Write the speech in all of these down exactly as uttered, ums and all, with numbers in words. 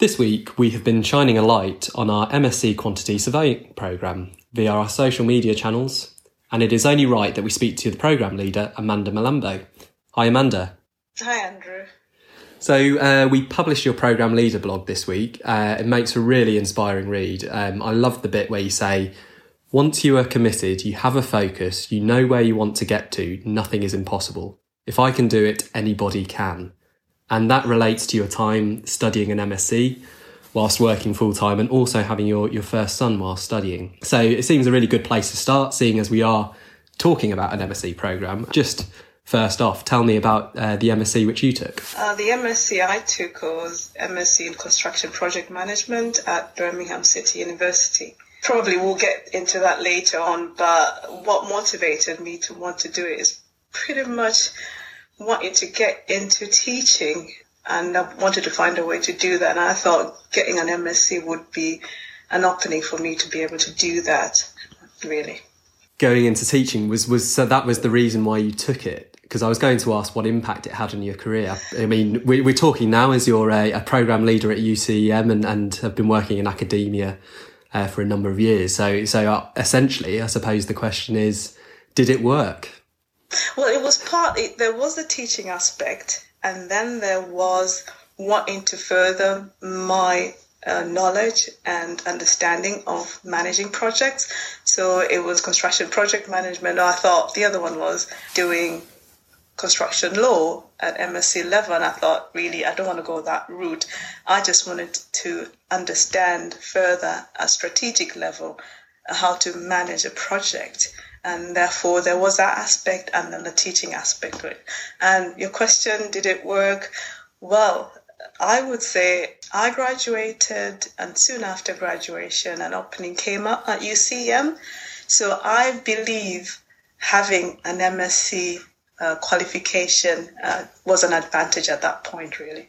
This week, we have been shining a light on our M S c Quantity Surveying programme via our social media channels, and it is only right that we speak to the programme leader, Amanda Malambo. Hi, Amanda. Hi, Andrew. So uh, we published your programme leader blog this week. Uh, it makes a really inspiring read. Um, I love the bit where you say, once you are committed, you have a focus, you know where you want to get to, nothing is impossible. If I can do it, anybody can. And that relates to your time studying an M S c whilst working full-time and also having your, your first son while studying. So it seems a really good place to start, seeing as we are talking about an M S c programme. Just first off, tell me about uh, the M S c which you took. Uh, the M S c I took was M S c in Construction Project Management at Birmingham City University. Probably we'll get into that later on, but what motivated me to want to do it is pretty much wanted to get into teaching, and I wanted to find a way to do that, and I thought getting an M S c would be an opening for me to be able to do that, really. Going into teaching, was, was so that was the reason why you took it? Because I was going to ask what impact it had on your career. I mean, we, we're talking now as you're a, a programme leader at U C E M and, and have been working in academia uh, for a number of years. So, so essentially, I suppose the question is, did it work? Well, it was partly, there was the teaching aspect, and then there was wanting to further my uh, knowledge and understanding of managing projects. So it was construction project management. I thought the other one was doing construction law at M S c level, and I thought, really, I don't want to go that route. I just wanted to understand further at strategic level how to manage a project. And therefore, there was that aspect and then the teaching aspect of it. And your question, did it work? Well, I would say I graduated, and soon after graduation, an opening came up at U C M. So I believe having an M S c uh, qualification uh, was an advantage at that point, really.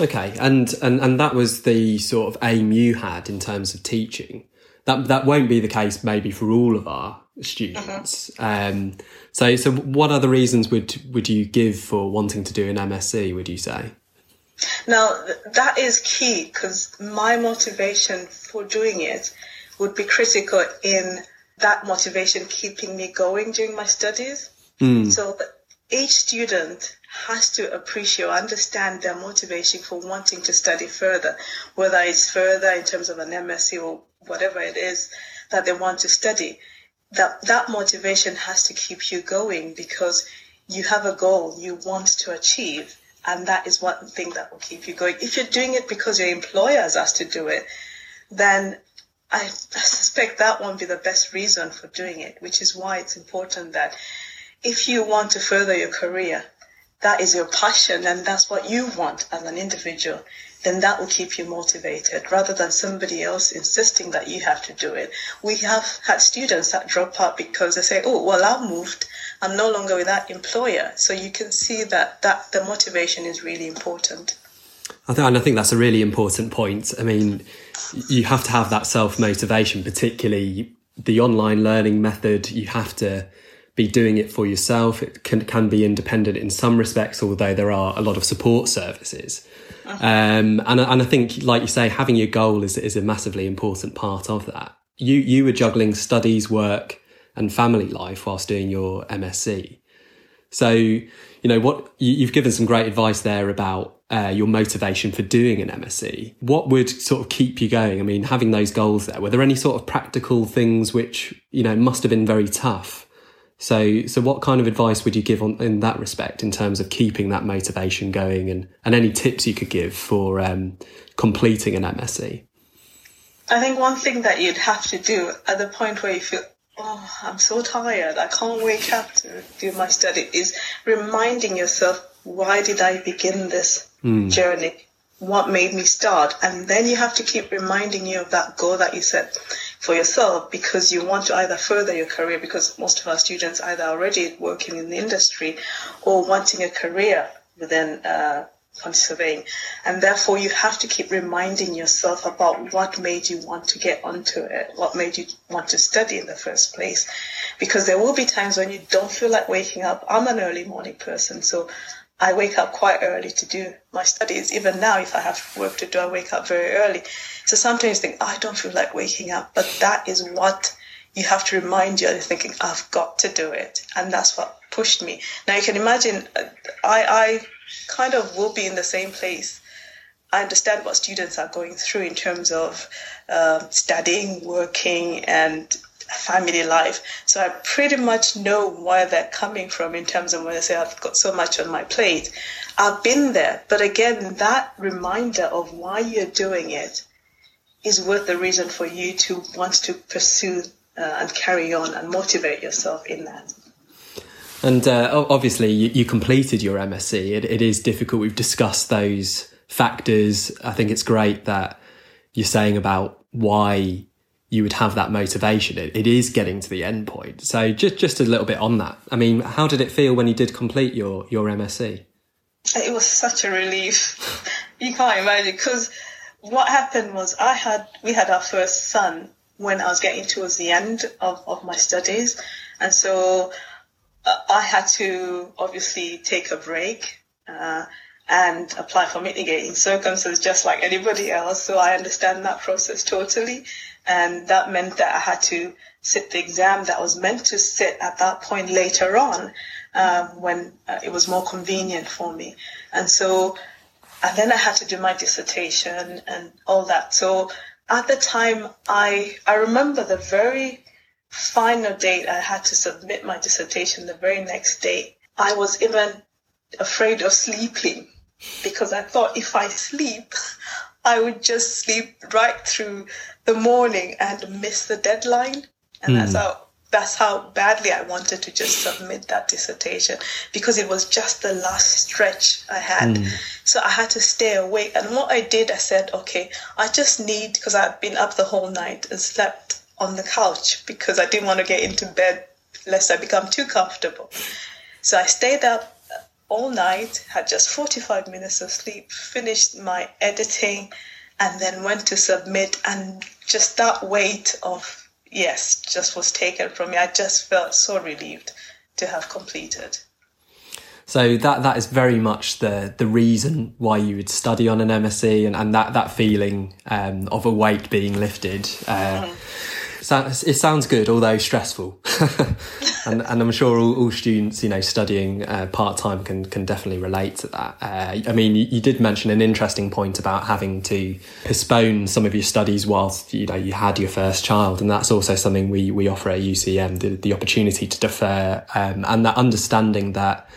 Okay, and, and, and that was the sort of aim you had in terms of teaching. That that won't be the case maybe for all of our students. Uh-huh. Um, so so what other reasons would, would you give for wanting to do an M S c, would you say? Now, that is key, because my motivation for doing it would be critical in that motivation keeping me going during my studies. Mm. So each student has to appreciate or understand their motivation for wanting to study further, whether it's further in terms of an M S c or whatever it is that they want to study. That that motivation has to keep you going, because you have a goal you want to achieve, and that is one thing that will keep you going. If you're doing it because your employer has asked to do it, then I, I suspect that won't be the best reason for doing it, which is why it's important that if you want to further your career, that is your passion and that's what you want as an individual, then that will keep you motivated rather than somebody else insisting that you have to do it. We have had students that drop out because they say, oh, well, I've moved. I'm no longer with that employer. So you can see that, that the motivation is really important. I th- and I think that's a really important point. I mean, you have to have that self-motivation, particularly the online learning method. You have to be doing it for yourself. It can can be independent in some respects, although there are a lot of support services. Uh-huh. Um, and and I think, like you say, having your goal is is a massively important part of that. You you were juggling studies, work, and family life whilst doing your M S c. So you know what you, you've given some great advice there about uh, your motivation for doing an M S c. What would sort of keep you going? I mean, having those goals there. Were there any sort of practical things which you know must have been very tough? So so what kind of advice would you give on in that respect in terms of keeping that motivation going, and, and any tips you could give for um, completing an M S c? I think one thing that you'd have to do at the point where you feel, oh, I'm so tired, I can't wake up to do my study, is reminding yourself, why did I begin this mm. journey? What made me start? And then you have to keep reminding you of that goal that you set for yourself, because you want to either further your career, because most of our students either already working in the industry or wanting a career within uh, quantity surveying. And therefore, you have to keep reminding yourself about what made you want to get onto it, what made you want to study in the first place, because there will be times when you don't feel like waking up. I'm an early morning person, so I wake up quite early to do my studies. Even now, if I have work to do, I wake up very early. So sometimes you think, oh, I don't feel like waking up. But that is what you have to remind you. You're thinking, I've got to do it. And that's what pushed me. Now, you can imagine, I, I kind of will be in the same place. I understand what students are going through in terms of uh, studying, working, and family life. So I pretty much know where they're coming from in terms of when they say, I've got so much on my plate. I've been there. But again, that reminder of why you're doing it is worth the reason for you to want to pursue uh, and carry on and motivate yourself in that. And uh, obviously, you, you completed your M S c. It, it is difficult. We've discussed those factors. I think it's great that you're saying about why you would have that motivation. It, it is getting to the end point. So just, just a little bit on that. I mean, how did it feel when you did complete your, your M S c? It was such a relief. You can't imagine, because what happened was I had, we had our first son when I was getting towards the end of, of my studies. And so I had to obviously take a break, uh, and apply for mitigating circumstances just like anybody else. So I understand that process totally. And that meant that I had to sit the exam that I was meant to sit at that point later on, um, when uh, it was more convenient for me. And so, and then I had to do my dissertation and all that. So at the time, I I remember the very final date I had to submit my dissertation, the very next day, I was even afraid of sleeping, because I thought if I sleep, I would just sleep right through the morning and miss the deadline. And mm. that's how that's how badly I wanted to just submit that dissertation, because it was just the last stretch I had. Mm. So I had to stay awake. And what I did, I said, okay, I just need, because I've been up the whole night and slept on the couch because I didn't want to get into bed lest I become too comfortable. So I stayed up all night, had just forty-five minutes of sleep, finished my editing, and then went to submit. And just that weight of, yes, just was taken from me. I just felt so relieved to have completed. So that that is very much the the reason why you would study on an M S c, and, and that, that feeling um, of a weight being lifted. Uh, mm. So it sounds good, although stressful. and, and I'm sure all, all students, you know, studying uh, part-time can can definitely relate to that. Uh, I mean, you, you did mention an interesting point about having to postpone some of your studies whilst, you know, you had your first child. And that's also something we, we offer at U C M, the, the opportunity to defer, um, and that understanding that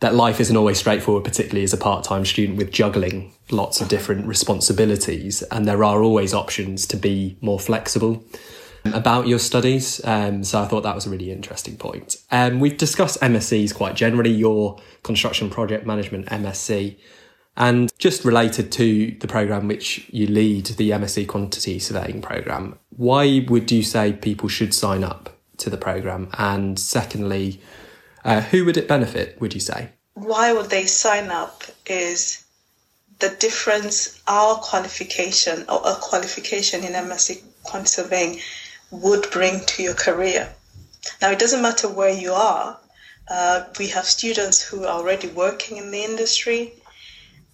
that life isn't always straightforward, particularly as a part-time student with juggling lots of different responsibilities. And there are always options to be more flexible about your studies, um, so I thought that was a really interesting point. Um, we've discussed M S cs quite generally, your construction project management M S c, and just related to the programme which you lead, the M S c quantity surveying programme, why would you say people should sign up to the programme? And secondly, uh, who would it benefit, would you say? Why would they sign up is the difference our qualification or a qualification in M S c quantity surveying would bring to your career. Now, it doesn't matter where you are. Uh, we have students who are already working in the industry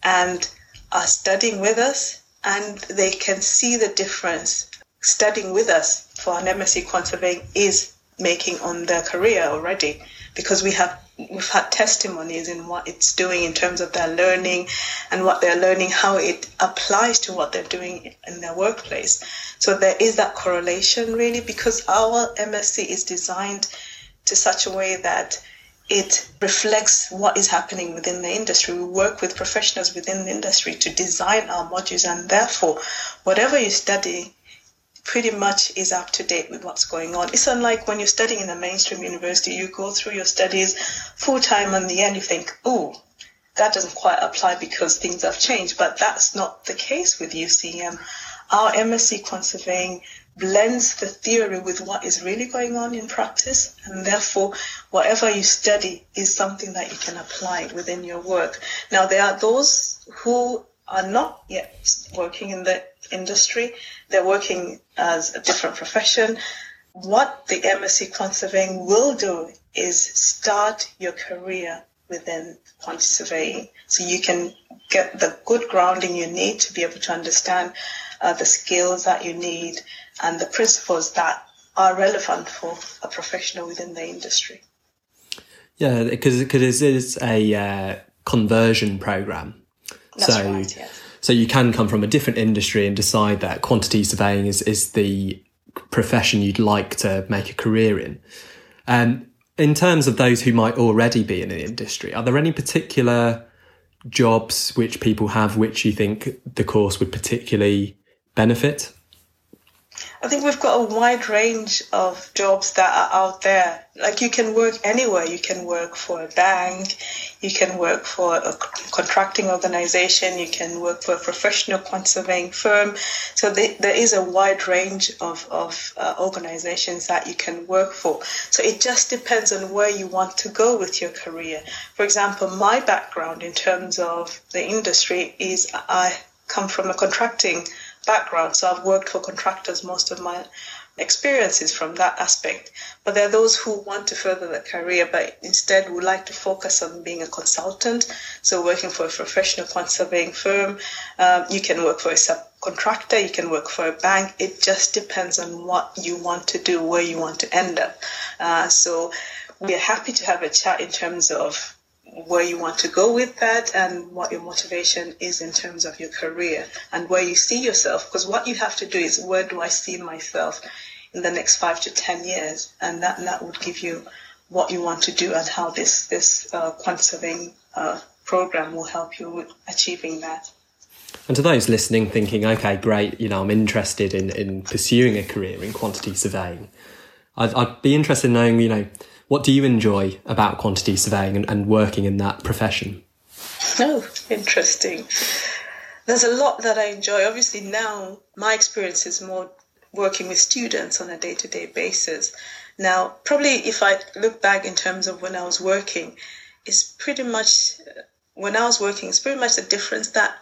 and are studying with us, and they can see the difference. Studying with us for an M S c quant surveying is making on their career already, because we have we've had testimonies in what it's doing in terms of their learning and what they're learning, how it applies to what they're doing in their workplace. So there is that correlation really, because our M S c is designed to such a way that it reflects what is happening within the industry. We work with professionals within the industry to design our modules, and therefore whatever you study pretty much is up to date with what's going on. It's unlike when you're studying in a mainstream university, you go through your studies full time and in the end you think, oh, that doesn't quite apply because things have changed. But that's not the case with U C M. Our M S c quant surveying blends the theory with what is really going on in practice, and therefore whatever you study is something that you can apply within your work. Now, there are those who are not yet working in the industry, they're working as a different profession. What the M S c quant surveying will do is start your career within the quantity surveying. So you can get the good grounding you need to be able to understand uh, the skills that you need and the principles that are relevant for a professional within the industry. Yeah, because because it is a uh, conversion program. That's so, right, yes. So you can come from a different industry and decide that quantity surveying is, is the profession you'd like to make a career in. Um, in terms of those who might already be in an industry, are there any particular jobs which people have which you think the course would particularly benefit? I think we've got a wide range of jobs that are out there. Like, you can work anywhere. You can work for a bank, you can work for a contracting organisation, you can work for a professional quantity surveying firm. So the, there is a wide range of, of uh, organisations that you can work for. So it just depends on where you want to go with your career. For example, my background in terms of the industry is I come from a contracting background, so I've worked for contractors. Most of my experiences from that aspect. But there are those who want to further their career but instead would like to focus on being a consultant, so working for a professional quantity surveying firm. Um, you can work for a subcontractor, you can work for a bank. It just depends on what you want to do, where you want to end up. Uh, so we're happy to have a chat in terms of where you want to go with that and what your motivation is in terms of your career and where you see yourself, because what you have to do is, where do I see myself in the next five to ten years? And that, and that would give you what you want to do and how this this uh, quant surveying uh, program will help you with achieving that. And to those listening thinking, okay, great, you know, I'm interested in, in pursuing a career in quantity surveying, I'd, I'd be interested in knowing, you know, what do you enjoy about quantity surveying and, and working in that profession? Oh, interesting. There's a lot that I enjoy. Obviously now my experience is more working with students on a day-to-day basis. Now, probably if I look back in terms of when I was working, it's pretty much, when I was working, it's pretty much the difference that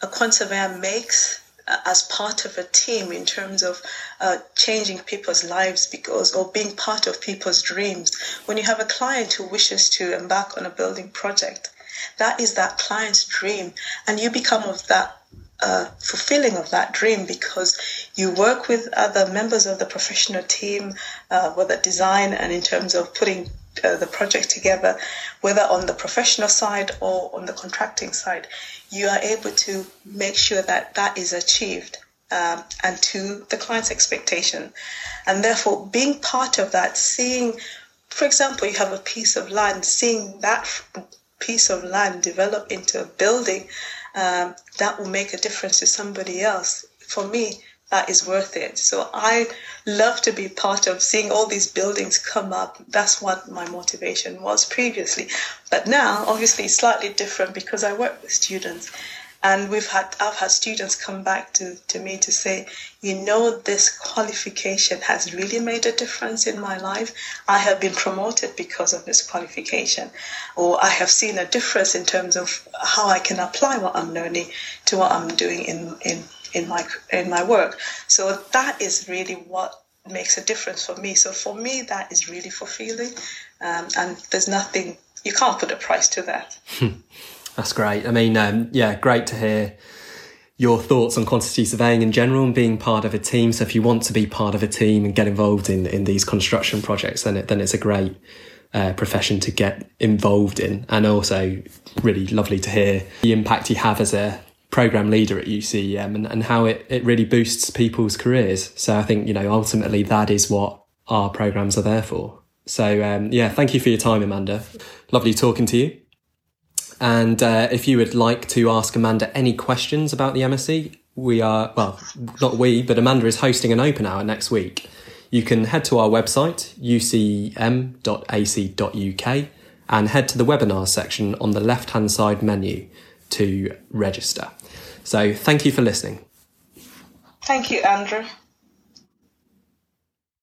a quant surveyor makes as part of a team in terms of uh, changing people's lives, because, or being part of people's dreams. When you have a client who wishes to embark on a building project, that is that client's dream, and you become of that uh, fulfilling of that dream because you work with other members of the professional team, uh, whether design and in terms of putting uh, the project together, whether on the professional side or on the contracting side. You are able to make sure that that is achieved um, and to the client's expectation. And therefore, being part of that, seeing, for example, you have a piece of land, seeing that piece of land develop into a building, um, that will make a difference to somebody else. For me, that is worth it. So I love to be part of seeing all these buildings come up. That's what my motivation was previously. But now, obviously, it's slightly different because I work with students. And we've had I've had students come back to, to me to say, you know, this qualification has really made a difference in my life. I have been promoted because of this qualification, or I have seen a difference in terms of how I can apply what I'm learning to what I'm doing in, in in my in my work. So that is really what makes a difference for me. So for me, that is really fulfilling, um, and there's nothing, you can't put a price to that. That's great. I mean, um, yeah, great to hear your thoughts on quantity surveying in general and being part of a team. So if you want to be part of a team and get involved in, in these construction projects, then it, then it's a great uh, profession to get involved in. And also really lovely to hear the impact you have as a program leader at U C E M and, and how it, it really boosts people's careers. So I think, you know, ultimately that is what our programs are there for. So um, yeah, thank you for your time, Amanda. Lovely talking to you. And uh, if you would like to ask Amanda any questions about the M S c, we are, well, not we, but Amanda is hosting an open hour next week. You can head to our website, u c e m dot a c dot u k, and head to the webinar section on the left-hand side menu to register. So thank you for listening. Thank you, Andrew.